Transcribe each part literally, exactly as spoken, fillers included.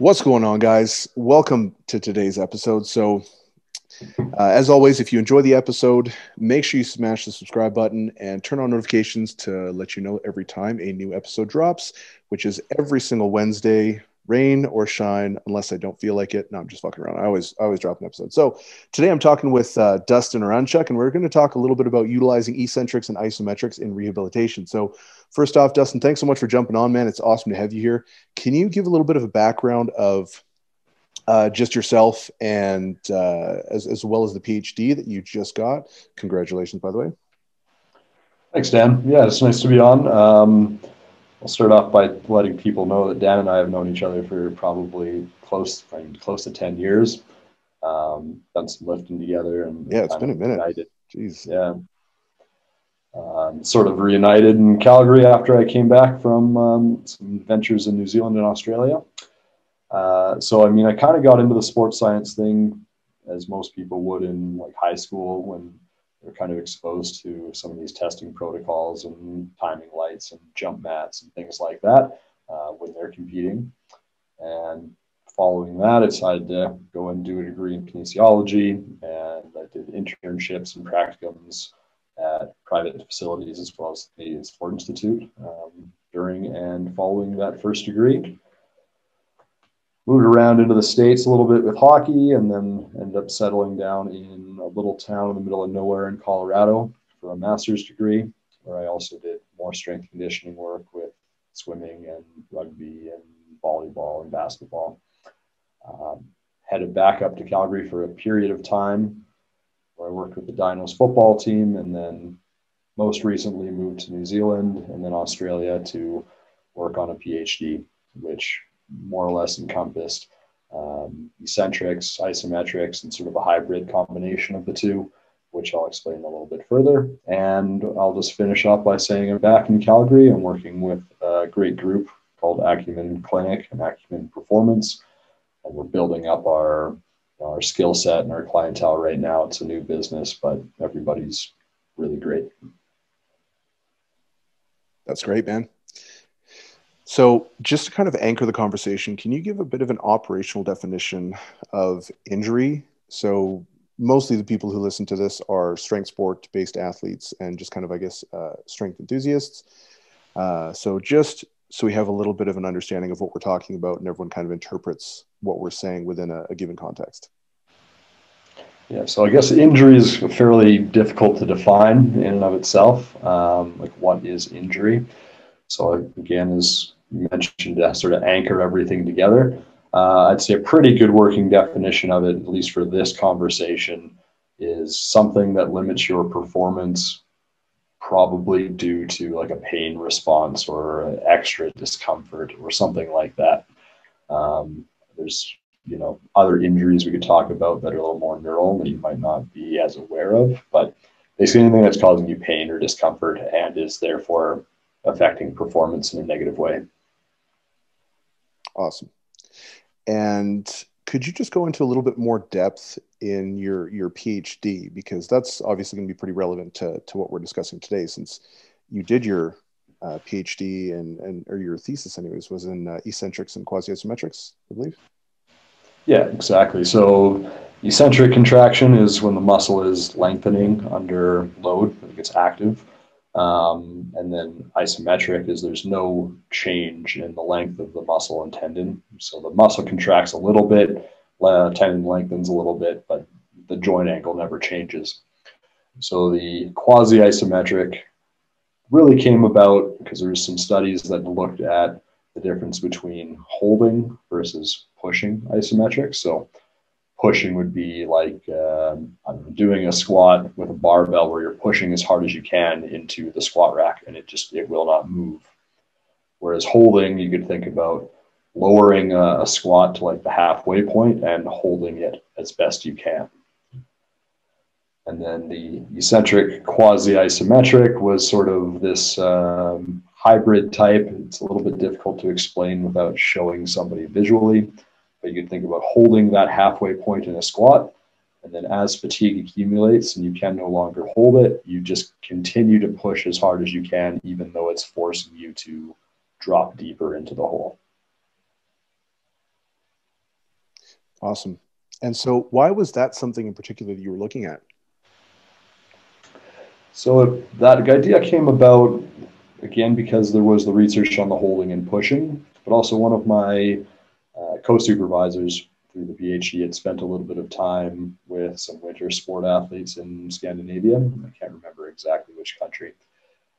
What's going on, guys? Welcome to today's episode. So uh, as always, if you enjoy the episode, make sure you smash the subscribe button and turn on notifications to let you know every time a new episode drops, which is every single Wednesday, rain or shine, unless I don't feel like it. No, I'm just fucking around. I always, I always drop an episode. So today I'm talking with uh, Dustin Oranchuk, and we're going to talk a little bit about utilizing eccentrics and isometrics in rehabilitation. So first off, Dustin, thanks so much for jumping on, man. It's awesome to have you here. Can you give a little bit of a background of uh, just yourself and uh, as, as well as the PhD that you just got? Congratulations, by the way. Thanks, Dan. Yeah, it's nice to be on. Um, I'll start off by letting people know that Dan and I have known each other for probably close, I mean, close to ten years. Um, done some lifting together. And yeah, it's been a minute. United. Jeez. Yeah. Um, sort of reunited in Calgary after I came back from um, some adventures in New Zealand and Australia. Uh, so, I mean, I kind of got into the sports science thing as most people would in like high school when they're kind of exposed to some of these testing protocols and timing lights and jump mats and things like that uh, when they're competing. And following that, I decided to go and do a degree in kinesiology, and I did internships and practicums at private facilities as well as the Canadian Sport Institute um, during and following that first degree. Moved around into the States a little bit with hockey, and then ended up settling down in a little town in the middle of nowhere in Colorado for a master's degree, where I also did more strength conditioning work with swimming and rugby and volleyball and basketball. Um, headed back up to Calgary for a period of time, where I worked with the Dinos football team, and then most recently moved to New Zealand and then Australia to work on a PhD, which more or less encompassed um, eccentrics, isometrics, and sort of a hybrid combination of the two, which I'll explain a little bit further. And I'll just finish up by saying I'm back in Calgary. I'm working with a great group called Acumen Clinic and Acumen Performance, and we're building up our our skill set and our clientele right now. It's a new business, but everybody's really great. That's great, man. So just to kind of anchor the conversation, can you give a bit of an operational definition of injury? So mostly the people who listen to this are strength sport based athletes and just kind of, I guess, uh, strength enthusiasts. Uh, so just so we have a little bit of an understanding of what we're talking about and everyone kind of interprets what we're saying within a, a given context. Yeah, so I guess injury is fairly difficult to define in and of itself. Um, like, what is injury? So again, as you mentioned, to sort of anchor everything together, uh, I'd say a pretty good working definition of it, at least for this conversation, is something that limits your performance, probably due to like a pain response or extra discomfort or something like that. Um, there's, you know, other injuries we could talk about that are a little more neural that you might not be as aware of, but basically anything that's causing you pain or discomfort and is therefore affecting performance in a negative way. Awesome. And could you just go into a little bit more depth in your, your PhD? Because that's obviously going to be pretty relevant to, to what we're discussing today, since you did your uh, PhD and, and, or your thesis anyways, was in uh, eccentrics and quasi-isometrics, I believe. Yeah, exactly. So eccentric contraction is when the muscle is lengthening under load, it gets active. Um, and then isometric is there's no change in the length of the muscle and tendon. So the muscle contracts a little bit, uh, tendon lengthens a little bit, but the joint angle never changes. So the quasi-isometric really came about because there's some studies that looked at the difference between holding versus pushing isometrics. So pushing would be like uh, doing a squat with a barbell where you're pushing as hard as you can into the squat rack, and it just, it will not move. Whereas holding, you could think about lowering a, a squat to like the halfway point and holding it as best you can. And then the eccentric quasi-isometric was sort of this um, hybrid type. It's a little bit difficult to explain without showing somebody visually. But you could think about holding that halfway point in a squat, and then as fatigue accumulates and you can no longer hold it, you just continue to push as hard as you can, even though it's forcing you to drop deeper into the hole. Awesome. And so why was that something in particular that you were looking at? So that idea came about, again, because there was the research on the holding and pushing, but also one of my uh, co-supervisors through the PhD had spent a little bit of time with some winter sport athletes in Scandinavia. I can't remember exactly which country.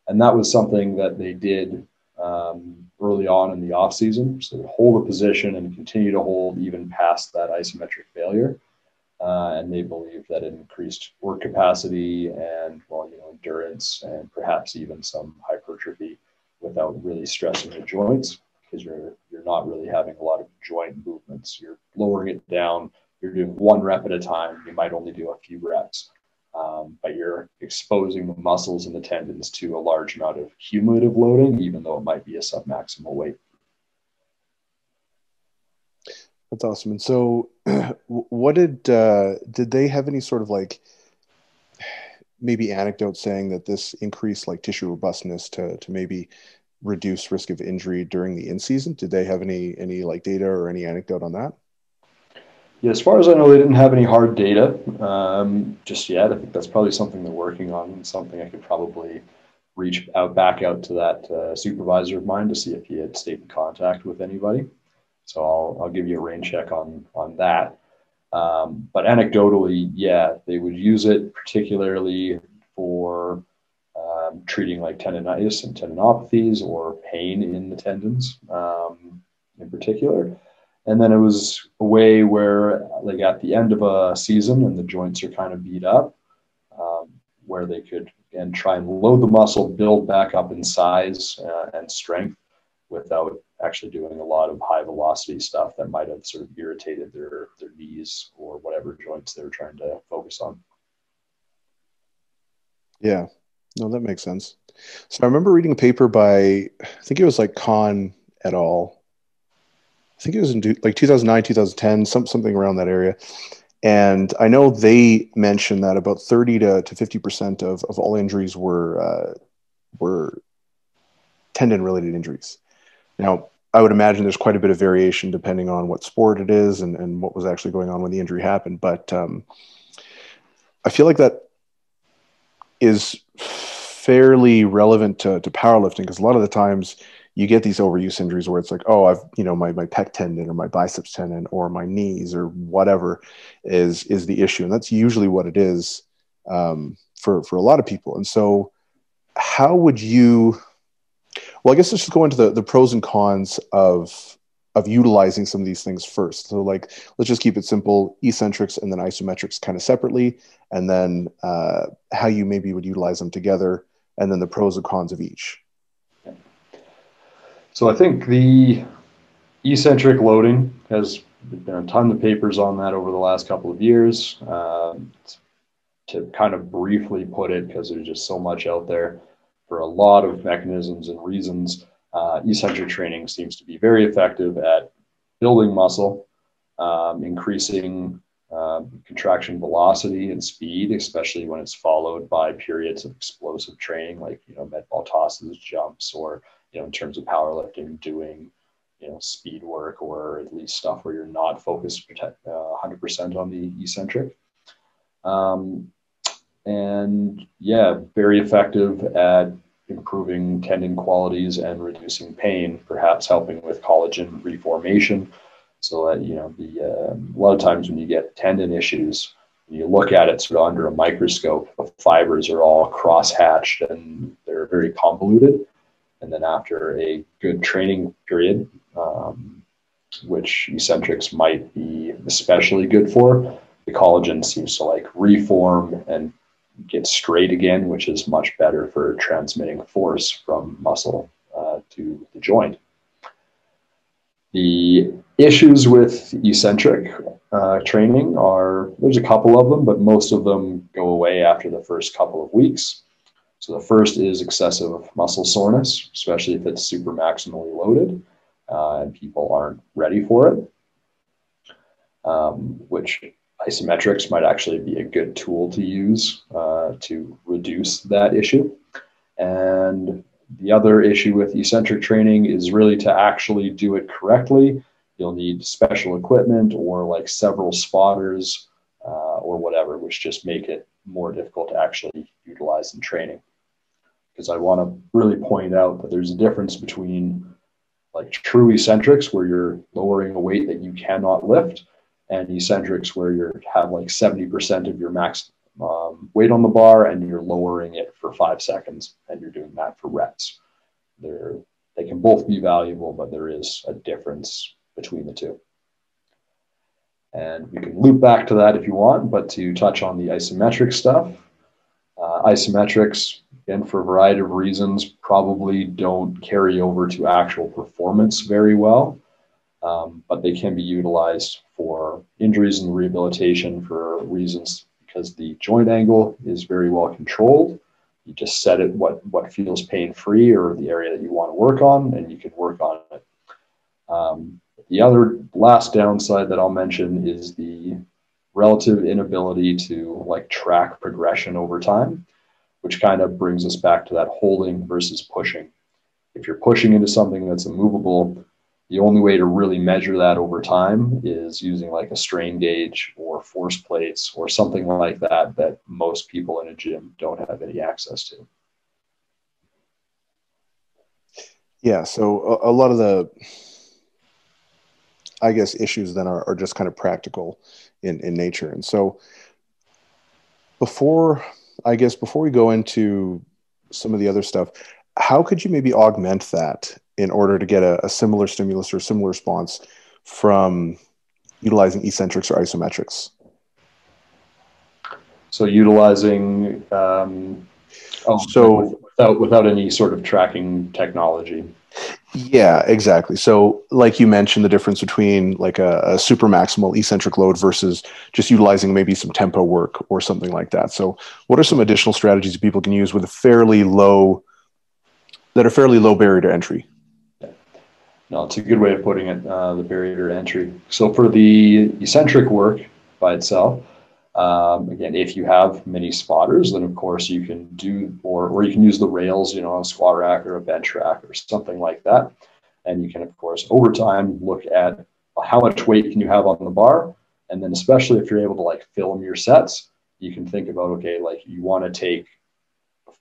And that was something that they did um, early on in the off season. So they would hold a position and continue to hold even past that isometric failure. Uh, and they believed that it increased work capacity and, well, you know, endurance and perhaps even some hypertrophy without really stressing the joints, because you're you're not really having a lot of joint movements. You're lowering it down. You're doing one rep at a time. You might only do a few reps, um, but you're exposing the muscles and the tendons to a large amount of cumulative loading, even though it might be a submaximal weight. That's awesome. And so what did, uh, did they have any sort of like maybe anecdotes saying that this increased like tissue robustness to, to maybe reduce risk of injury during the in season? Did they have any, any like data or any anecdote on that? Yeah, as far as I know, they didn't have any hard data um, just yet. I think that's probably something they're working on and something I could probably reach out back out to that uh, supervisor of mine to see if he had stayed in contact with anybody. So I'll, I'll give you a rain check on, on that. Um, but anecdotally, yeah, they would use it particularly for um, treating like tendonitis and tendinopathies or pain in the tendons um, in particular. And then it was a way where, like at the end of a season and the joints are kind of beat up, um, where they could and try and load the muscle, build back up in size uh, and strength without actually doing a lot of high velocity stuff that might have sort of irritated their, their knees or whatever joints they were trying to focus on. Yeah, no, that makes sense. So I remember reading a paper by, I think it was like Kahn et al. I think it was in like two thousand nine, two thousand ten, some, something around that area. And I know they mentioned that about thirty to fifty percent of, of all injuries were, uh, were tendon related injuries. Now, I would imagine there's quite a bit of variation depending on what sport it is and, and what was actually going on when the injury happened. But um, I feel like that is fairly relevant to, to powerlifting, because a lot of the times you get these overuse injuries where it's like, oh, I've, you know, my, my pec tendon or my biceps tendon or my knees or whatever is, is the issue. And that's usually what it is um, for, for a lot of people. And so how would you... Well, I guess let's just go into the, the pros and cons of of utilizing some of these things first. So, like, let's just keep it simple: eccentrics and then isometrics, kind of separately, and then uh, how you maybe would utilize them together, and then the pros and cons of each. So, I think the eccentric loading has been a ton of papers on that over the last couple of years. Um, to kind of briefly put it, because there's just so much out there. For a lot of mechanisms and reasons, uh, eccentric training seems to be very effective at building muscle, um, increasing uh, contraction velocity and speed, especially when it's followed by periods of explosive training, like, you know, med ball tosses, jumps, or, you know, in terms of powerlifting, doing, you know, speed work, or at least stuff where you're not focused one hundred percent on the eccentric. Um, And yeah, very effective at improving tendon qualities and reducing pain, perhaps helping with collagen reformation. So that, you know, the, um, a lot of times when you get tendon issues, you look at it sort of under a microscope, the fibers are all cross-hatched and they're very convoluted. And then after a good training period, um, which eccentrics might be especially good for, the collagen seems to like reform and get straight again, which is much better for transmitting force from muscle uh, to the joint. The issues with eccentric uh, training are, there's a couple of them, but most of them go away after the first couple of weeks. So the first is excessive muscle soreness, especially if it's super maximally loaded uh, and people aren't ready for it, um, which isometrics might actually be a good tool to use uh, to reduce that issue. And the other issue with eccentric training is really to actually do it correctly you'll need special equipment or like several spotters uh, or whatever, which just make it more difficult to actually utilize in training. Because I want to really point out that there's a difference between like true eccentrics, where you're lowering a weight that you cannot lift, and eccentrics where you have like seventy percent of your max um, weight on the bar and you're lowering it for five seconds and you're doing that for reps. They're, they can both be valuable, but there is a difference between the two. And we can loop back to that if you want, but to touch on the isometric stuff, uh, isometrics, again, for a variety of reasons, probably don't carry over to actual performance very well, um, but they can be utilized for injuries and rehabilitation for reasons, because the joint angle is very well controlled. You just set it what, what feels pain-free or the area that you want to work on, and you can work on it. Um, the other last downside that I'll mention is the relative inability to like track progression over time, which kind of brings us back to that holding versus pushing. If you're pushing into something that's immovable, the only way to really measure that over time is using like a strain gauge or force plates or something like that that most people in a gym don't have any access to. Yeah, so a, a lot of the, I guess, issues then are, are just kind of practical in, in nature. And so before, I guess, before we go into some of the other stuff, how could you maybe augment that in order to get a, a similar stimulus or similar response from utilizing eccentrics or isometrics? So utilizing, um, oh, so without, without any sort of tracking technology. Yeah, exactly. So like you mentioned, the difference between like a, a super maximal eccentric load versus just utilizing maybe some tempo work or something like that. So what are some additional strategies people can use with a fairly low, that are fairly low barrier to entry? No, it's a good way of putting it, uh, the barrier to entry. So for the eccentric work by itself, um, again, if you have many spotters, then of course you can do, or, or you can use the rails, you know, on a squat rack or a bench rack or something like that. And you can, of course, over time, look at how much weight can you have on the bar. And then especially if you're able to like film your sets, you can think about, okay, like you want to take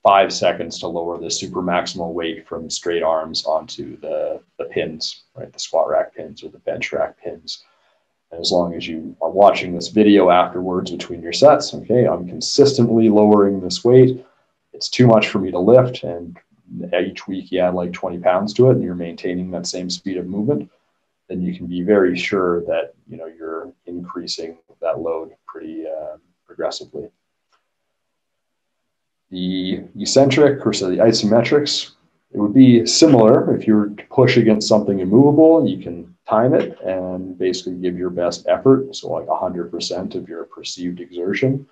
five seconds to lower the super maximal weight from straight arms onto the, the pins, right? The squat rack pins or the bench rack pins. And as long as you are watching this video afterwards between your sets, okay, I'm consistently lowering this weight. It's too much for me to lift. And each week you add like twenty pounds to it and you're maintaining that same speed of movement. Then you can be very sure that, you know, you're increasing that load pretty uh, progressively. The eccentric, or so the isometrics, it would be similar. If you were to push against something immovable, you can time it and basically give your best effort. So like one hundred percent of your perceived exertion.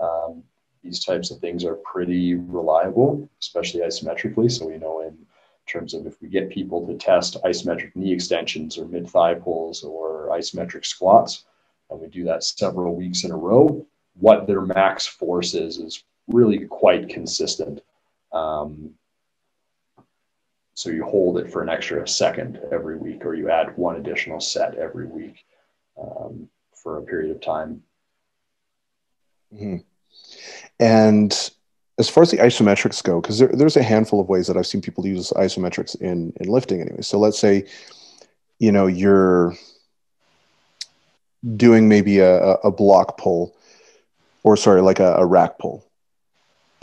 Um, these types of things are pretty reliable, especially isometrically. So we know in terms of if we get people to test isometric knee extensions or mid-thigh pulls or isometric squats, and we do that several weeks in a row, what their max force is is really quite consistent. Um, so you hold it for an extra second every week, or you add one additional set every week um, for a period of time. Mm-hmm. And as far as the isometrics go, because there, there's a handful of ways that I've seen people use isometrics in, in lifting anyway. So let's say, you know, you're doing maybe a, a block pull, or sorry, like a, a rack pull.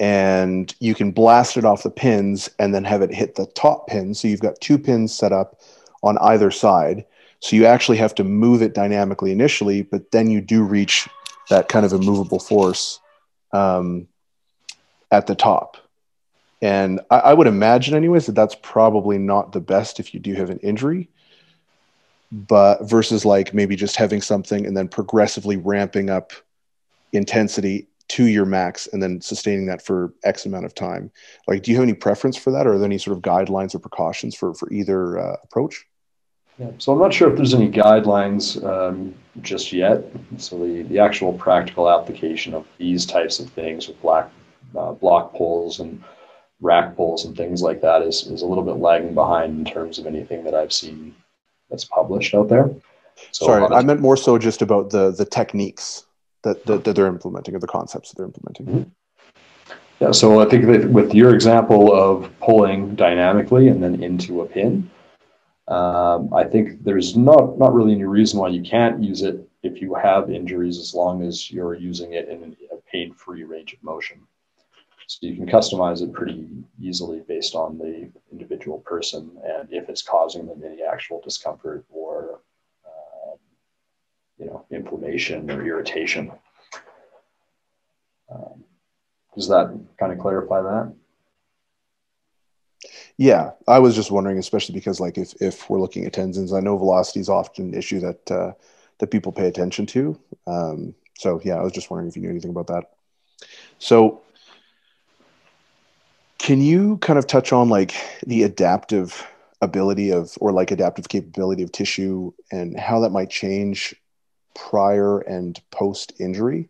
And you can blast it off the pins and then have it hit the top pin. So you've got two pins set up on either side. So you actually have to move it dynamically initially, but then you do reach that kind of immovable force um, at the top. And I, I would imagine anyways that that's probably not the best if you do have an injury, but versus like maybe just having something and then progressively ramping up intensity to your max and then sustaining that for X amount of time. Like, do you have any preference for that? Or are there any sort of guidelines or precautions for, for either uh, approach? Yeah. So I'm not sure if there's any guidelines um, just yet. So the, the actual practical application of these types of things with black, uh, block pulls and rack pulls and things like that is, is a little bit lagging behind in terms of anything that I've seen that's published out there. So Sorry, I meant more so just about the the techniques that, that, that they're implementing, or the concepts that they're implementing. Mm-hmm. Yeah, so I think that with your example of pulling dynamically and then into a pin, um, I think there's not, not really any reason why you can't use it if you have injuries, as long as you're using it in a pain-free range of motion. So you can customize it pretty easily based on the individual person and if it's causing them any actual discomfort or um, you know, inflammation or irritation. Um, Does that kind of clarify that? Yeah, I was just wondering, especially because like if, if we're looking at tendons, I know velocity is often an issue that uh, that people pay attention to. Um, so yeah, I was just wondering if you knew anything about that. So can you kind of touch on like the adaptive ability of, or like adaptive capability of tissue and how that might change prior and post injury?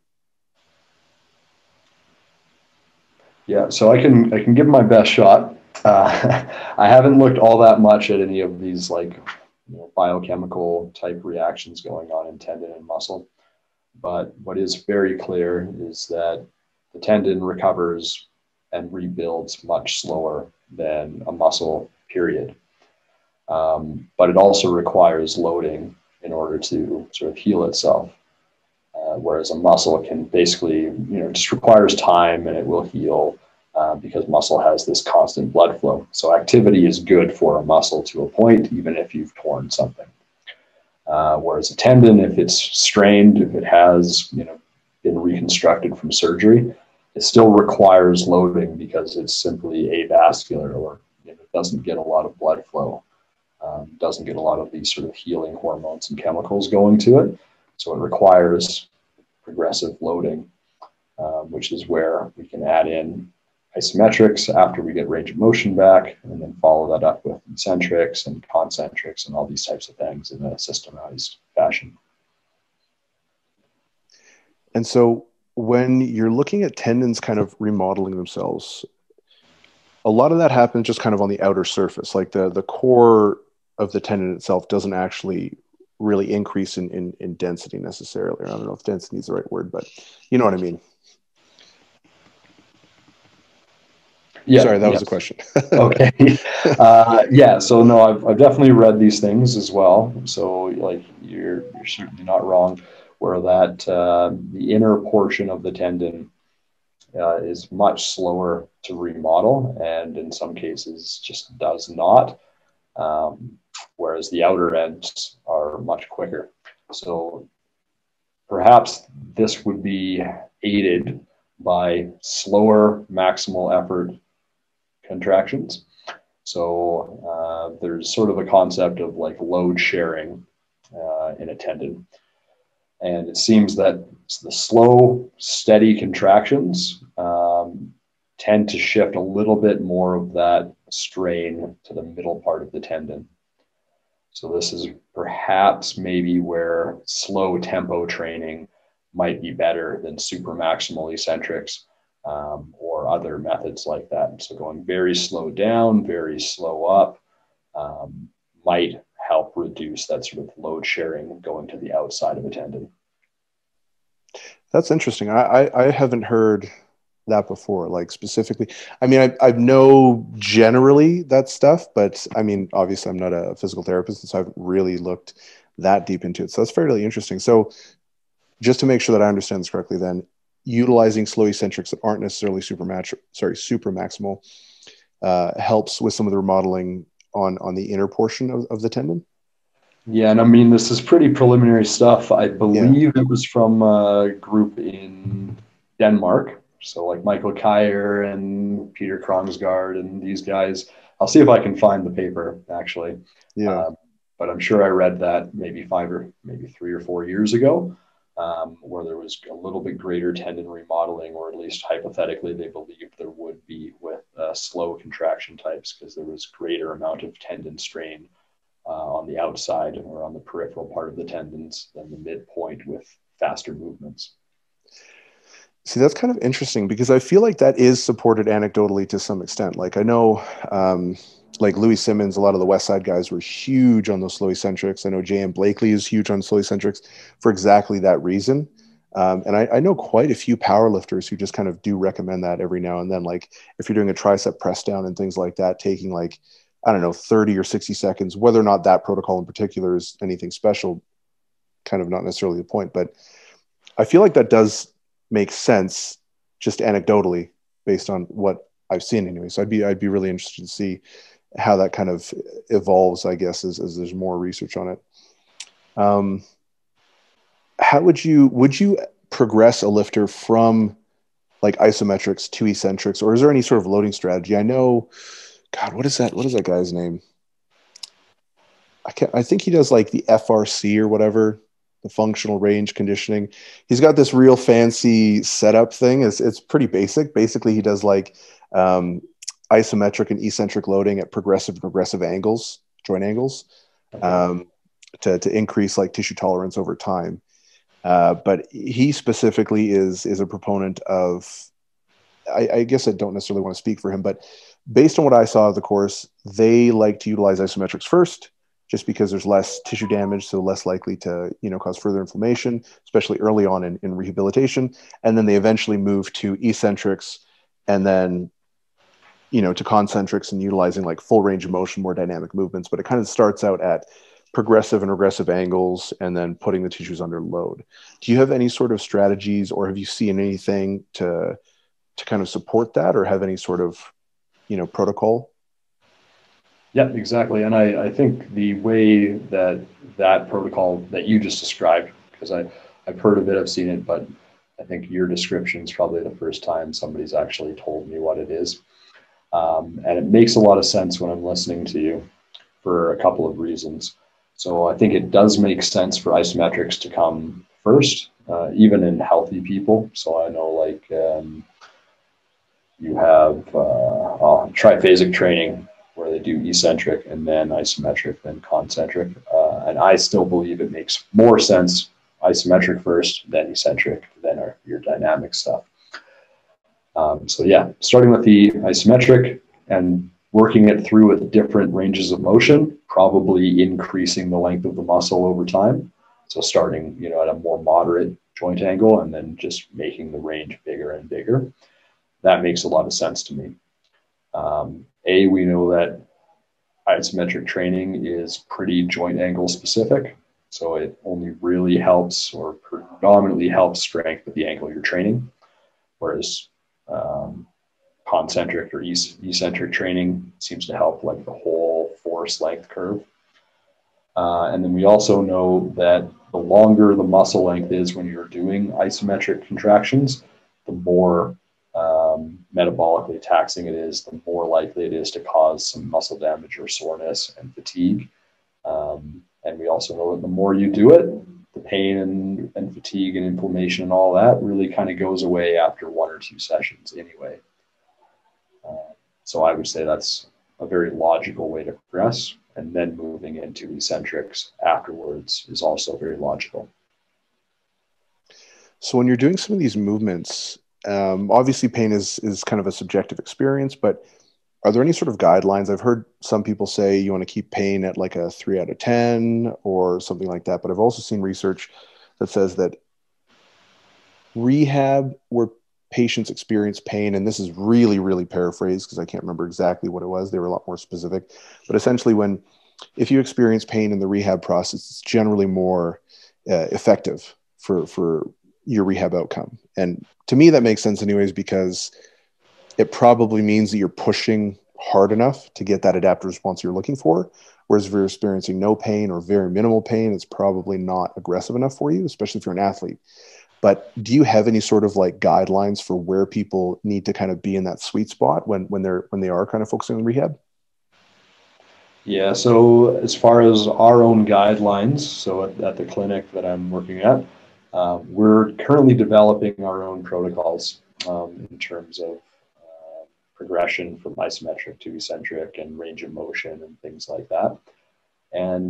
Yeah, so I can I can give my best shot. Uh, I haven't looked all that much at any of these like you know, biochemical type reactions going on in tendon and muscle, but what is very clear is that the tendon recovers and rebuilds much slower than a muscle, period. Um, but it also requires loading in order to sort of heal itself. Uh, whereas a muscle can basically, you know, just requires time and it will heal uh, because muscle has this constant blood flow. So activity is good for a muscle to a point, even if you've torn something. Uh, whereas a tendon, if it's strained, if it has, you know, been reconstructed from surgery, it still requires loading because it's simply avascular, or you know, it doesn't get a lot of blood flow, um, doesn't get a lot of these sort of healing hormones and chemicals going to it. So it requires progressive loading, uh, which is where we can add in isometrics after we get range of motion back, and then follow that up with eccentrics and concentrics and all these types of things in a systemized fashion. And so when you're looking at tendons kind of remodeling themselves, a lot of that happens just kind of on the outer surface, like the, the core of the tendon itself doesn't actually really increase in, in, in density necessarily. I don't know if density is the right word, but you know what I mean? Yeah. Sorry, that yes. was the question. Okay. Uh, yeah. So no, I've, I've definitely read these things as well. So like you're, you're certainly not wrong where that uh, the inner portion of the tendon uh, is much slower to remodel. And in some cases just does not. Um, whereas the outer ends are much quicker. So perhaps this would be aided by slower maximal effort contractions. So uh, there's sort of a concept of like load sharing uh, in a tendon. And it seems that the slow, steady contractions um, tend to shift a little bit more of that strain to the middle part of the tendon. So this is perhaps maybe where slow tempo training might be better than super maximal eccentrics um, or other methods like that. So going very slow down, very slow up um, might help reduce that sort of load sharing going to the outside of a tendon. That's interesting. I, I, I haven't heard that before, like specifically. I mean, I, I know generally that stuff, but I mean, obviously I'm not a physical therapist, so I haven't really looked that deep into it. So that's fairly interesting. So just to make sure that I understand this correctly, then utilizing slow eccentrics that aren't necessarily super match, sorry, super maximal uh, helps with some of the remodeling on, on the inner portion of, of the tendon. Yeah. And I mean, this is pretty preliminary stuff. I believe yeah. it was from a group in Denmark. So like Michael Kyer and Peter Krongsgaard and these guys. I'll see if I can find the paper actually. Yeah. Um, but I'm sure I read that maybe five or maybe three or four years ago um, where there was a little bit greater tendon remodeling, or at least hypothetically they believed there would be with uh, slow contraction types because there was greater amount of tendon strain uh, on the outside or on the peripheral part of the tendons than the midpoint with faster movements. See, that's kind of interesting because I feel like that is supported anecdotally to some extent. Like I know, um, like Louis Simmons, a lot of the West Side guys were huge on those slow eccentrics. I know J M Blakely is huge on slow eccentrics for exactly that reason. Um, and I, I know quite a few powerlifters who just kind of do recommend that every now and then. Like if you're doing a tricep press down and things like that, taking like, I don't know, thirty or sixty seconds, whether or not that protocol in particular is anything special, kind of not necessarily the point, but I feel like that does make sense just anecdotally based on what I've seen anyway. So I'd be, I'd be really interested to see how that kind of evolves, I guess, as, as there's more research on it. Um, how would you, would you progress a lifter from like isometrics to eccentrics, or is there any sort of loading strategy? I know, God, what is that? What is that guy's name? I can't, I think he does like the F R C or whatever, the functional range conditioning. He's got this real fancy setup thing. It's, it's pretty basic. Basically he does like, um, isometric and eccentric loading at progressive and regressive angles, joint angles, um, to, to increase like tissue tolerance over time. Uh, but he specifically is, is a proponent of, I, I guess I don't necessarily want to speak for him, but based on what I saw of the course, they like to utilize isometrics first, just because there's less tissue damage, so less likely to, you know, cause further inflammation, especially early on in, in rehabilitation. And then they eventually move to eccentrics and then, you know, to concentrics and utilizing like full range of motion, more dynamic movements. But it kind of starts out at progressive and regressive angles and then putting the tissues under load. Do you have any sort of strategies, or have you seen anything to to kind of support that, or have any sort of, you know, protocol? Yeah, exactly. And I, I think the way that that protocol that you just described, because I, I've heard of it, I've seen it, but I think your description is probably the first time somebody's actually told me what it is. Um, and it makes a lot of sense when I'm listening to you for a couple of reasons. So I think it does make sense for isometrics to come first, uh, even in healthy people. So I know like um, you have uh, oh, triphasic training, where they do eccentric and then isometric, then concentric. Uh, and I still believe it makes more sense isometric first, then eccentric, then our, your dynamic stuff. Um, so yeah, starting with the isometric and working it through with different ranges of motion, probably increasing the length of the muscle over time. So starting, you know, at a more moderate joint angle and then just making the range bigger and bigger. That makes a lot of sense to me. Um, A, we know that isometric training is pretty joint angle specific. So it only really helps or predominantly helps strength with the angle you're training. Whereas um, concentric or eccentric training seems to help like the whole force length curve. Uh, and then we also know that the longer the muscle length is when you're doing isometric contractions, the more Um, metabolically taxing it is, the more likely it is to cause some muscle damage or soreness and fatigue. Um, and we also know that the more you do it, the pain and, and fatigue and inflammation and all that really kind of goes away after one or two sessions anyway. Uh, so I would say that's a very logical way to progress. And then moving into eccentrics afterwards is also very logical. So when you're doing some of these movements, Um, obviously pain is, is kind of a subjective experience, but are there any sort of guidelines? I've heard some people say you want to keep pain at like a three out of ten or something like that. But I've also seen research that says that rehab where patients experience pain, and this is really, really paraphrased because I can't remember exactly what it was. They were a lot more specific, but essentially when, if you experience pain in the rehab process, it's generally more uh, effective for, for your rehab outcome. And to me, that makes sense anyways, because it probably means that you're pushing hard enough to get that adaptive response you're looking for. Whereas if you're experiencing no pain or very minimal pain, it's probably not aggressive enough for you, especially if you're an athlete. But do you have any sort of like guidelines for where people need to kind of be in that sweet spot when, when they're, when they are kind of focusing on rehab? Yeah. So as far as our own guidelines, so at, at the clinic that I'm working at, Uh, we're currently developing our own protocols um, in terms of uh, progression from isometric to eccentric and range of motion and things like that. And,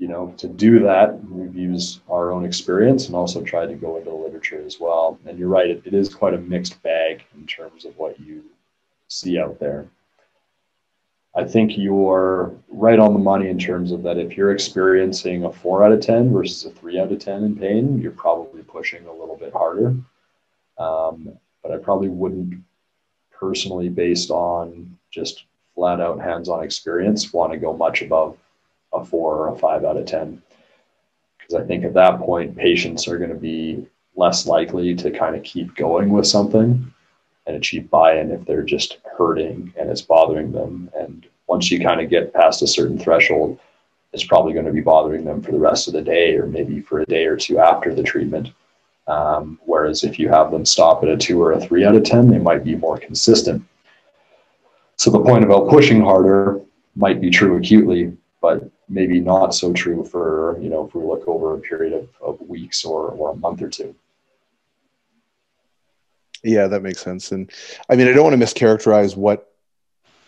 you know, to do that, we've used our own experience and also tried to go into the literature literature as well. And you're right, it, it is quite a mixed bag in terms of what you see out there. I think you're right on the money in terms of that. If you're experiencing a four out of ten versus a three out of ten in pain, you're probably pushing a little bit harder. Um, but I probably wouldn't personally, based on just flat out hands-on experience, want to go much above a four or a five out of ten. Because I think at that point, patients are going to be less likely to kind of keep going with something and achieve buy-in if they're just hurting and it's bothering them. And once you kind of get past a certain threshold, it's probably going to be bothering them for the rest of the day or maybe for a day or two after the treatment. Um, whereas if you have them stop at a two or a three out of ten, they might be more consistent. So the point about pushing harder might be true acutely, but maybe not so true for, you know, if we look over a period of, of weeks or, or a month or two. Yeah, that makes sense. And I mean, I don't want to mischaracterize what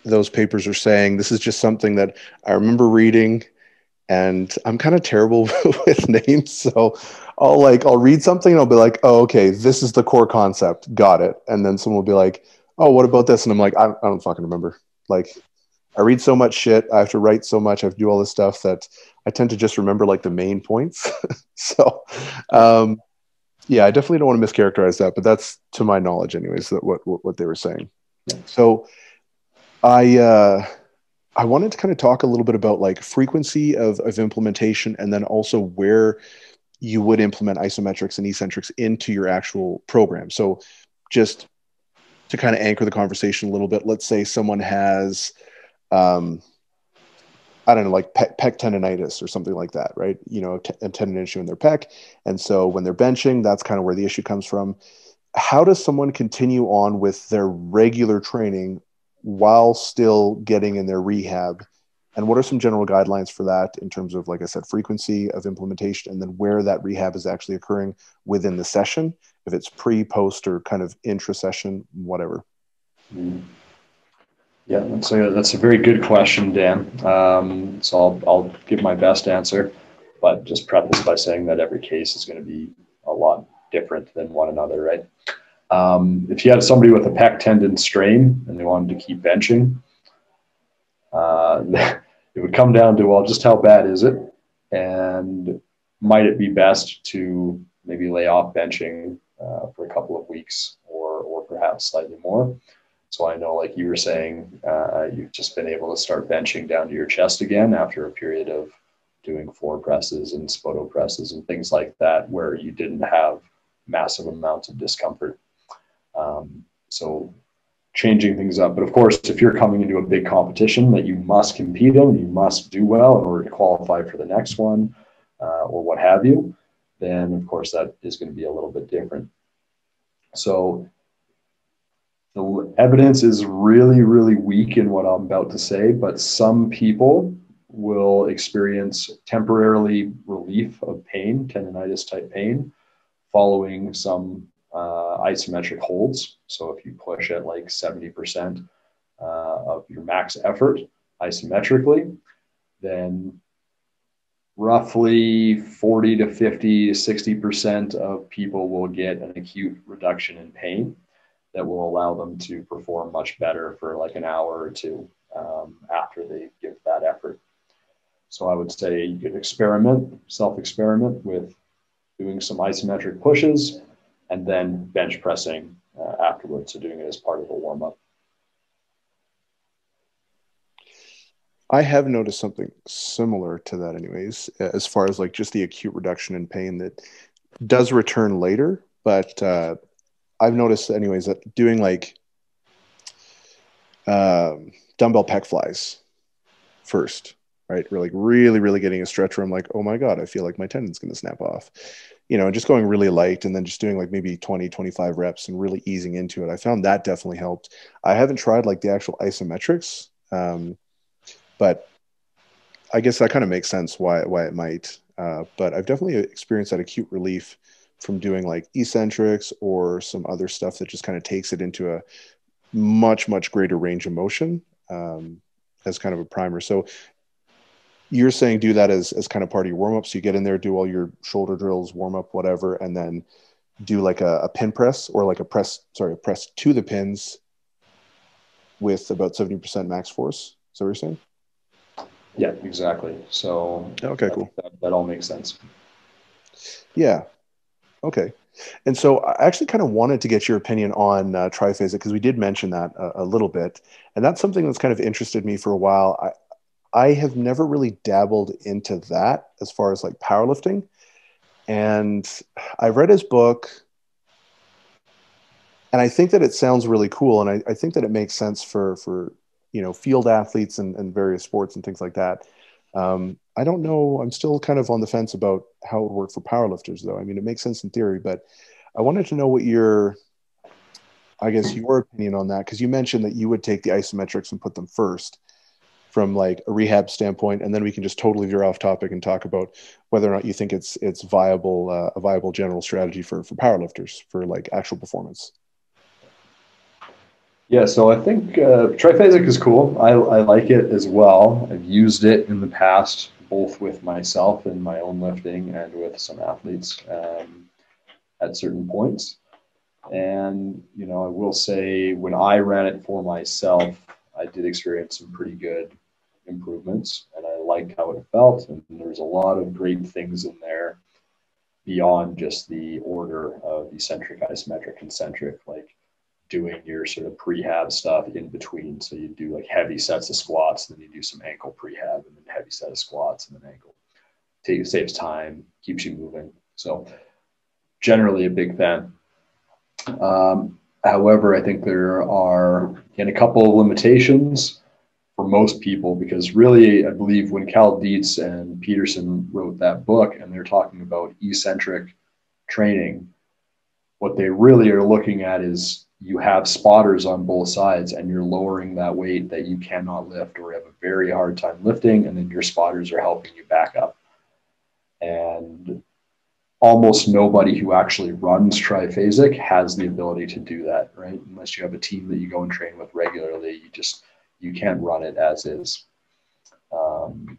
those papers are saying. This is just something that I remember reading, and I'm kind of terrible with names. So I'll like, I'll read something and I'll be like, oh, okay, this is the core concept. Got it. And then someone will be like, oh, what about this? And I'm like, I don't, I don't fucking remember. Like, I read so much shit. I have to write so much. I have to do all this stuff that I tend to just remember like the main points. So, um, yeah, I definitely don't want to mischaracterize that, but that's to my knowledge anyways, that what, what, what they were saying. So I, uh, I wanted to kind of talk a little bit about like frequency of, of implementation, and then also where you would implement isometrics and eccentrics into your actual program. So just to kind of anchor the conversation a little bit, let's say someone has, um, I don't know, like pec, pec tendonitis or something like that, right? You know, t- a tendon issue in their pec. And so when they're benching, that's kind of where the issue comes from. How does someone continue on with their regular training while still getting in their rehab? And what are some general guidelines for that in terms of, like I said, frequency of implementation, and then where that rehab is actually occurring within the session, if it's pre, post, or kind of intra-session, whatever? Mm. Yeah, that's a, that's a very good question, Dan. Um, so I'll, I'll give my best answer, but just preface by saying that every case is going to be a lot different than one another, right? Um, if you had somebody with a pec tendon strain and they wanted to keep benching, uh, it would come down to, well, just how bad is it? And might it be best to maybe lay off benching uh, for a couple of weeks or, or perhaps slightly more? So I know, like you were saying, uh, you've just been able to start benching down to your chest again after a period of doing floor presses and spoto presses and things like that, where you didn't have massive amounts of discomfort. Um, so changing things up. But of course, if you're coming into a big competition that you must compete in, you must do well in order to qualify for the next one, uh, or what have you, then of course that is going to be a little bit different. So the evidence is really, really weak in what I'm about to say, but some people will experience temporarily relief of pain, tendonitis type pain, following some uh, isometric holds. So if you push at like seventy percent uh, of your max effort isometrically, then roughly forty to fifty, sixty percent of people will get an acute reduction in pain that will allow them to perform much better for like an hour or two um, after they give that effort. So I would say you could experiment, self-experiment with doing some isometric pushes and then bench pressing uh, afterwards. So doing it as part of a warm-up. I have noticed something similar to that anyways, as far as like just the acute reduction in pain that does return later, but uh, I've noticed anyways that doing like um, dumbbell pec flies first, right? We're like really, really getting a stretch where I'm like, oh my God, I feel like my tendon's going to snap off, you know, and just going really light and then just doing like maybe twenty, twenty-five reps and really easing into it. I found that definitely helped. I haven't tried like the actual isometrics, um, but I guess that kind of makes sense why, why it might. Uh, but I've definitely experienced that acute relief from doing like eccentrics or some other stuff that just kind of takes it into a much, much greater range of motion um, as kind of a primer. So you're saying do that as, as kind of part of your warm-up. So you get in there, do all your shoulder drills, warm up, whatever, and then do like a, a pin press or like a press, sorry, a press to the pins with about seventy percent max force. Is that what you're saying? Yeah, exactly. So okay, that, cool. That, that all makes sense. Yeah. Okay. And so I actually kind of wanted to get your opinion on uh, triphasic, because we did mention that a, a little bit. And that's something that's kind of interested me for a while. I, I have never really dabbled into that as far as like powerlifting. And I read his book, and I think that it sounds really cool. And I, I think that it makes sense for, for, you know, field athletes and, and various sports and things like that. Um, I don't know. I'm still kind of on the fence about how it would work for powerlifters though. I mean, it makes sense in theory, but I wanted to know what your, I guess your opinion on that. Cause you mentioned that you would take the isometrics and put them first from like a rehab standpoint, and then we can just totally veer off topic and talk about whether or not you think it's it's viable uh, a viable general strategy for for powerlifters for like actual performance. Yeah, so I think uh, triphasic is cool. I, I like it as well. I've used it in the past, both with myself in my own lifting and with some athletes um, at certain points. And you know, I will say when I ran it for myself, I did experience some pretty good improvements, and I liked how it felt. And there's a lot of great things in there beyond just the order of eccentric, isometric, concentric, like doing your sort of prehab stuff in between. So you do like heavy sets of squats, and then you do some ankle prehab, and then heavy set of squats, and then ankle. It saves time, keeps you moving. So generally a big fan. Um, However, I think there are again, a couple of limitations for most people, because really, I believe when Cal Dietz and Peterson wrote that book and they're talking about eccentric training, what they really are looking at is you have spotters on both sides and you're lowering that weight that you cannot lift or have a very hard time lifting, and then your spotters are helping you back up. And almost nobody who actually runs triphasic has the ability to do that, right? Unless you have a team that you go and train with regularly, you just, you can't run it as is. Um,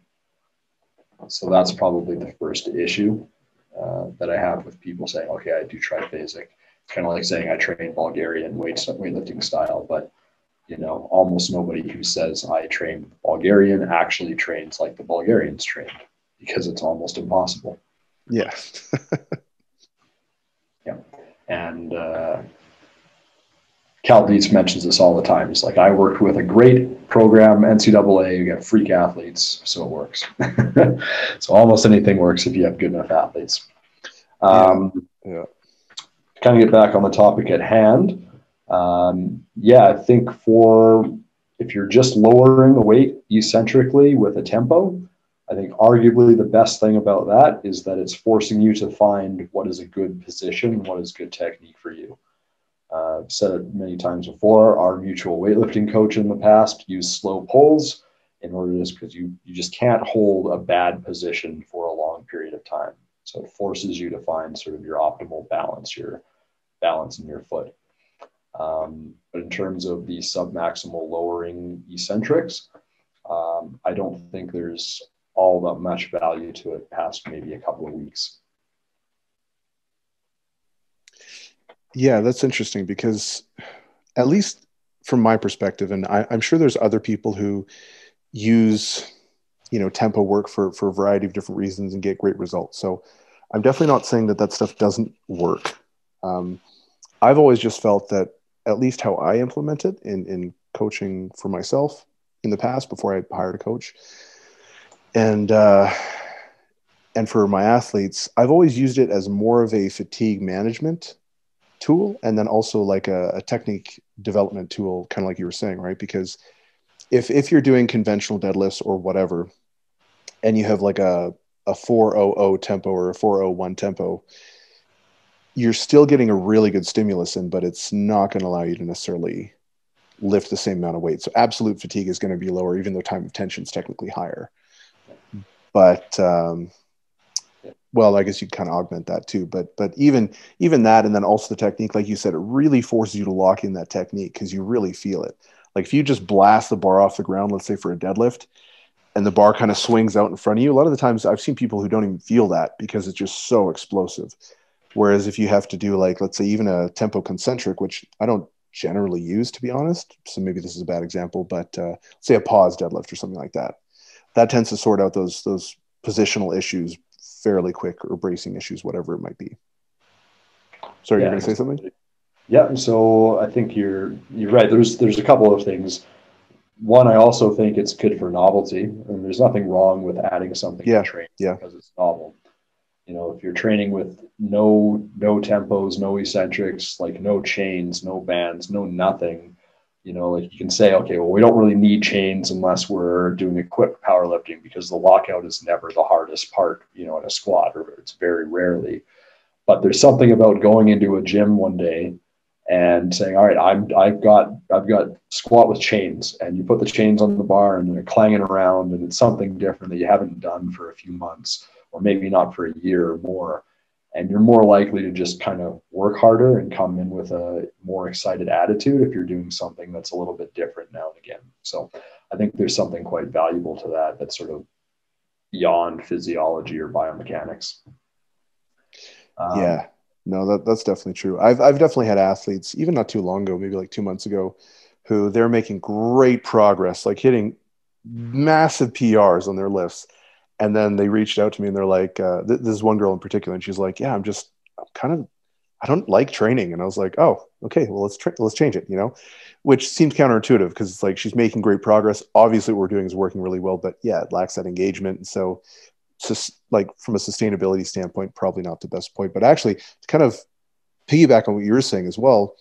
so that's probably the first issue uh, that I have with people saying, okay, I do triphasic. It's kind of like saying I train Bulgarian weight, weightlifting style, but you know, almost nobody who says I train Bulgarian actually trains like the Bulgarians trained, because it's almost impossible. Yeah. Yeah. And uh, Cal Dietz mentions this all the time. He's like, I worked with a great program, N C double A, you got freak athletes, so it works. So almost anything works if you have good enough athletes. Um, yeah. To kind of get back on the topic at hand, um, yeah, I think for if you're just lowering the weight eccentrically with a tempo, I think arguably the best thing about that is that it's forcing you to find what is a good position, what is good technique for you. Uh, I've said it many times before, our mutual weightlifting coach in the past used slow pulls in order to just because you, you just can't hold a bad position for a long period of time. So it forces you to find sort of your optimal balance, your balance in your foot. Um, but in terms of the submaximal lowering eccentrics, um, I don't think there's all that much value to it past maybe a couple of weeks. Yeah, that's interesting, because at least from my perspective, and I, I'm sure there's other people who use, you know, tempo work for, for a variety of different reasons and get great results. So I'm definitely not saying that that stuff doesn't work. Um, I've always just felt that at least how I implement it in, in coaching for myself in the past before I hired a coach, And uh, and for my athletes, I've always used it as more of a fatigue management tool, and then also like a, a technique development tool, kind of like you were saying, right? Because if if you're doing conventional deadlifts or whatever, and you have like a a four hundred tempo or a four oh one tempo, you're still getting a really good stimulus in, but it's not going to allow you to necessarily lift the same amount of weight. So absolute fatigue is going to be lower, even though time of tension is technically higher. But, um, well, I guess you kind of augment that too, but, but even, even that, and then also the technique, like you said, it really forces you to lock in that technique because you really feel it. Like if you just blast the bar off the ground, let's say for a deadlift, and the bar kind of swings out in front of you, a lot of the times I've seen people who don't even feel that because it's just so explosive. Whereas if you have to do, like, let's say even a tempo concentric, which I don't generally use, to be honest, so maybe this is a bad example, but uh, say a pause deadlift or something like that, that tends to sort out those those positional issues fairly quick, or bracing issues, whatever it might be. Sorry, yeah, you're going to say something? Yeah, so I think you're you're right. There's there's a couple of things. One, I also think it's good for novelty, and there's nothing wrong with adding something yeah, to training yeah. because it's novel. You know, if you're training with no no tempos, no eccentrics, like no chains, no bands, no nothing, you know, like you can say, okay, well, we don't really need chains unless we're doing equipped powerlifting, because the lockout is never the hardest part, you know, in a squat, or it's very rarely. But there's something about going into a gym one day and saying, all right, I'm, I've got I've got squat with chains, and you put the chains on the bar and they're clanging around, and it's something different that you haven't done for a few months, or maybe not for a year or more. And you're more likely to just kind of work harder and come in with a more excited attitude if you're doing something that's a little bit different now and again. So I think there's something quite valuable to that, that's sort of beyond physiology or biomechanics. Um, yeah, no, that, that's definitely true. I've, I've definitely had athletes, even not too long ago, maybe like two months ago, who they're making great progress, like hitting massive P Rs on their lifts. And then they reached out to me and they're like, uh, th- this is one girl in particular. And she's like, yeah, I'm just I'm kind of, I don't like training. And I was like, oh, okay, well, let's, tra- let's change it, you know, which seems counterintuitive, because it's like, she's making great progress. Obviously what we're doing is working really well, but yeah, it lacks that engagement. And so just like from a sustainability standpoint, probably not the best point. But actually, to kind of piggyback on what you were saying as well,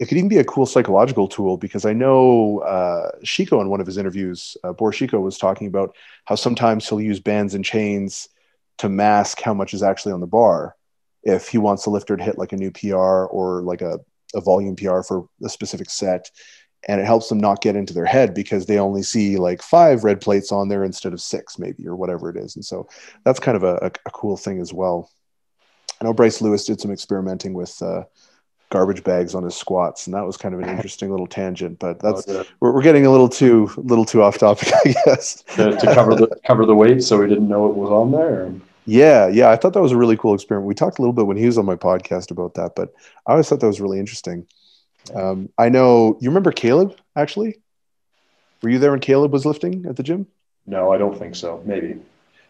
it could even be a cool psychological tool, because I know uh, Sheiko, in one of his interviews, uh, Boris Sheiko, was talking about how sometimes he'll use bands and chains to mask how much is actually on the bar, if he wants the lifter to hit like a new P R or like a, a volume P R for a specific set. And it helps them not get into their head, because they only see like five red plates on there instead of six maybe, or whatever it is. And so that's kind of a, a cool thing as well. I know Bryce Lewis did some experimenting with uh, garbage bags on his squats, and that was kind of an interesting little tangent, but that's oh, yeah. we're, we're getting a little too little too off topic, I guess, to, to cover the cover the weight, so we didn't know it was on there. Yeah, yeah, I thought that was a really cool experiment. We talked a little bit when he was on my podcast about that, but I always thought that was really interesting. Um, I know you remember Caleb, actually. Were you there when Caleb was lifting at the gym? No, I don't think so. Maybe.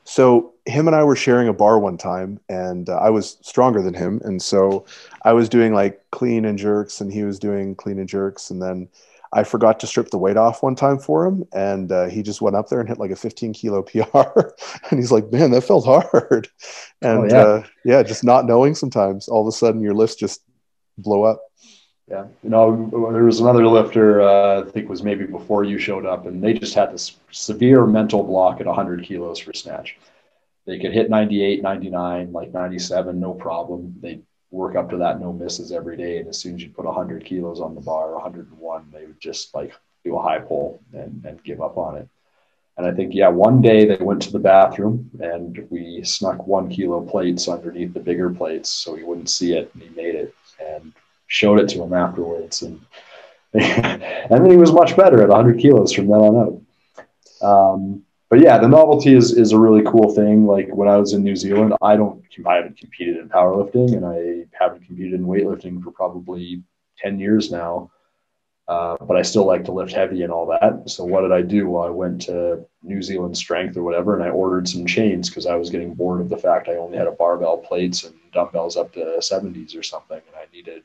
So him and I were sharing a bar one time, and uh, I was stronger than him. And so I was doing like clean and jerks, and he was doing clean and jerks. And then I forgot to strip the weight off one time for him. And uh, he just went up there and hit like a fifteen kilo P R. And he's like, man, that felt hard. And oh, yeah. Uh, yeah, just not knowing sometimes, all of a sudden your lifts just blow up. Yeah, you know, there was another lifter, uh, I think it was maybe before you showed up, and they just had this severe mental block at one hundred kilos for snatch. They could hit ninety-eight, ninety-nine, like ninety-seven, no problem. They work up to that, no misses every day. And as soon as you put one hundred kilos on the bar, one hundred one, they would just like do a high pull and, and give up on it. And I think, yeah, one day they went to the bathroom and we snuck one kilo plates underneath the bigger plates so he wouldn't see it, and he made it. And showed it to him afterwards, and and then he was much better at one hundred kilos from then on out. Um, but yeah, the novelty is is a really cool thing. Like when I was in New Zealand, I don't I haven't competed in powerlifting, and I haven't competed in weightlifting for probably ten years now. Uh, but I still like to lift heavy and all that. So what did I do? Well, I went to New Zealand Strength or whatever, and I ordered some chains because I was getting bored of the fact I only had a barbell plates and dumbbells up to seventies or something, and I needed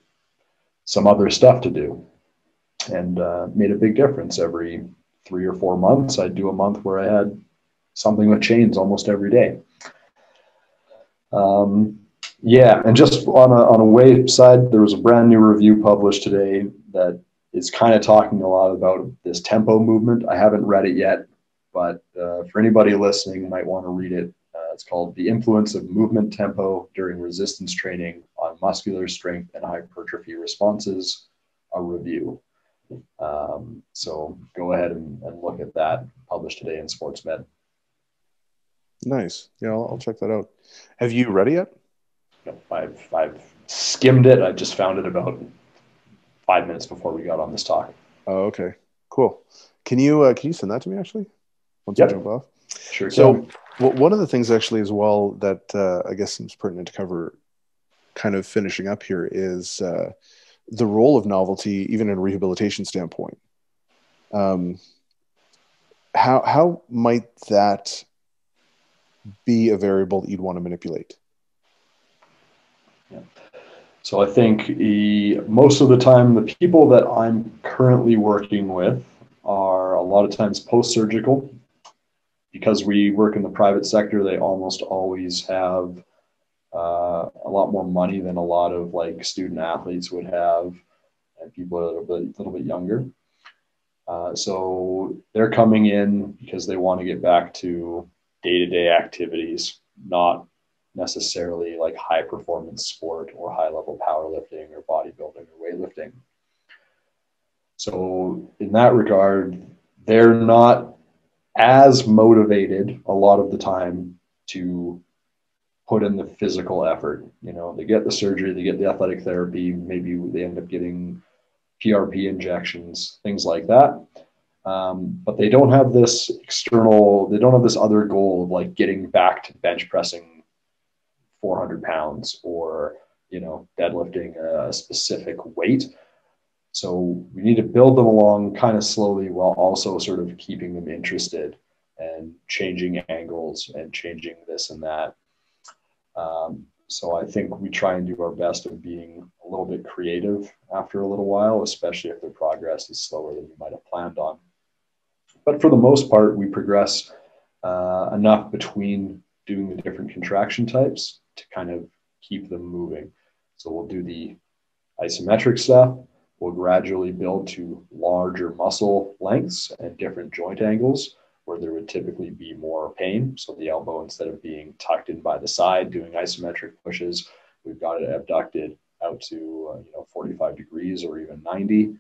some other stuff to do, and uh, made a big difference. Every three or four months, I'd do a month where I had something with chains almost every day. Um, yeah, and just on a, on a wave side, there was a brand new review published today that is kind of talking a lot about this tempo movement. I haven't read it yet, but uh, for anybody listening, might want to read it. Uh, it's called The Influence of Movement Tempo During Resistance Training on Muscular Strength and Hypertrophy Responses, a review. Um, so go ahead and, and look at that, published today in Sports Med. Nice. Yeah, I'll, I'll check that out. Have you read it yet? No, I've, I've skimmed it. I just found it about five minutes before we got on this talk. Oh, okay. Cool. Can you uh, can you send that to me, actually? Once yep. I jump off? Sure. So, can. One of the things, actually, as well, that uh, I guess seems pertinent to cover kind of finishing up here is uh, the role of novelty, even in a rehabilitation standpoint. Um, how how might that be a variable that you'd want to manipulate? Yeah. So I think the, most of the time, the people that I'm currently working with are a lot of times post-surgical. Because we work in the private sector, they almost always have uh, a lot more money than a lot of like student athletes would have, and people are a little bit, a little bit younger. Uh, so they're coming in because they want to get back to day-to-day activities, not necessarily like high performance sport or high level powerlifting or bodybuilding or weightlifting. So in that regard, they're not as motivated a lot of the time to put in the physical effort. You know, they get the surgery, they get the athletic therapy, maybe they end up getting P R P injections, things like that. Um, but they don't have this external, they don't have this other goal of like getting back to bench pressing four hundred pounds or, you know, deadlifting a specific weight. So we need to build them along kind of slowly while also sort of keeping them interested and changing angles and changing this and that. Um, so I think we try and do our best of being a little bit creative after a little while, especially if their progress is slower than you might have planned on. But for the most part, we progress uh, enough between doing the different contraction types to kind of keep them moving. So we'll do the isometric stuff. We'll gradually build to larger muscle lengths and different joint angles where there would typically be more pain. So the elbow, instead of being tucked in by the side doing isometric pushes, we've got it abducted out to uh, you know, forty-five degrees or even ninety.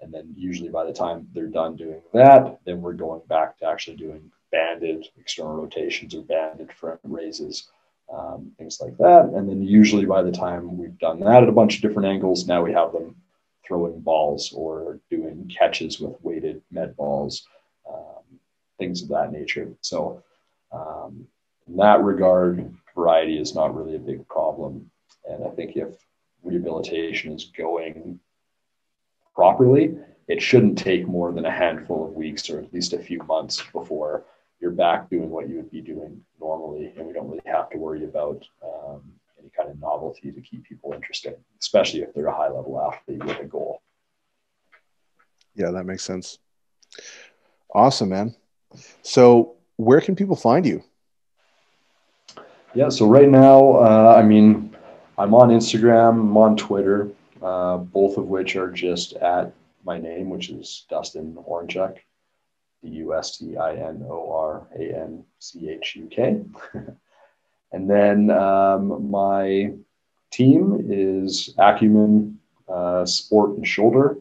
And then usually by the time they're done doing that, then we're going back to actually doing banded external rotations or banded front raises. Um, things like that. And then usually by the time we've done that at a bunch of different angles, now we have them throwing balls or doing catches with weighted med balls, um, things of that nature. So um, in that regard, variety is not really a big problem. And I think if rehabilitation is going properly, it shouldn't take more than a handful of weeks or at least a few months before you're back doing what you would be doing normally. And we don't really have to worry about um, any kind of novelty to keep people interested, especially if they're a high level athlete with a goal. Yeah, that makes sense. Awesome, man. So where can people find you? Yeah, so right now, uh, I mean, I'm on Instagram, I'm on Twitter, uh, both of which are just at my name, which is Dustin Oranchuk, D U S T I N O R A N C H U K. And then um, my team is Acumen uh, Sport and Shoulder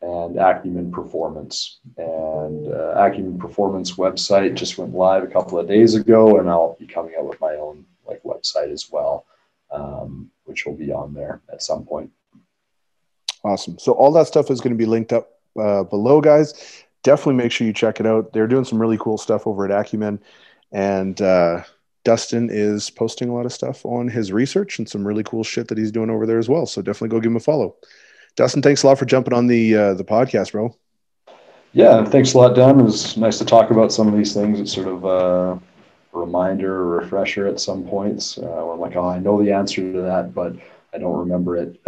and Acumen Performance. And uh, Acumen Performance website just went live a couple of days ago, and I'll be coming out with my own like website as well, um, which will be on there at some point. Awesome. So all that stuff is going to be linked up uh, below, guys. Definitely make sure you check it out. They're doing some really cool stuff over at Acumen, and uh, Dustin is posting a lot of stuff on his research and some really cool shit that he's doing over there as well. So definitely go give him a follow. Dustin, thanks a lot for jumping on the uh, the podcast, bro. Yeah, thanks a lot, Don. It was nice to talk about some of these things. It's sort of a reminder or refresher at some points. Uh, where I'm like, oh, I know the answer to that, but I don't remember it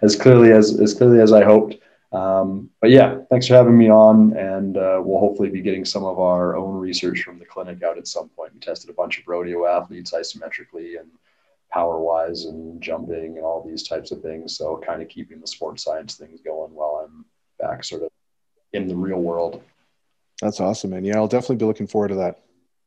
as clearly as as clearly as I hoped. Um, but yeah, thanks for having me on, and uh, we'll hopefully be getting some of our own research from the clinic out at some point. We tested a bunch of rodeo athletes isometrically and power-wise and jumping and all these types of things. So kind of keeping the sports science things going while I'm back sort of in the real world. That's awesome, man. Yeah, I'll definitely be looking forward to that.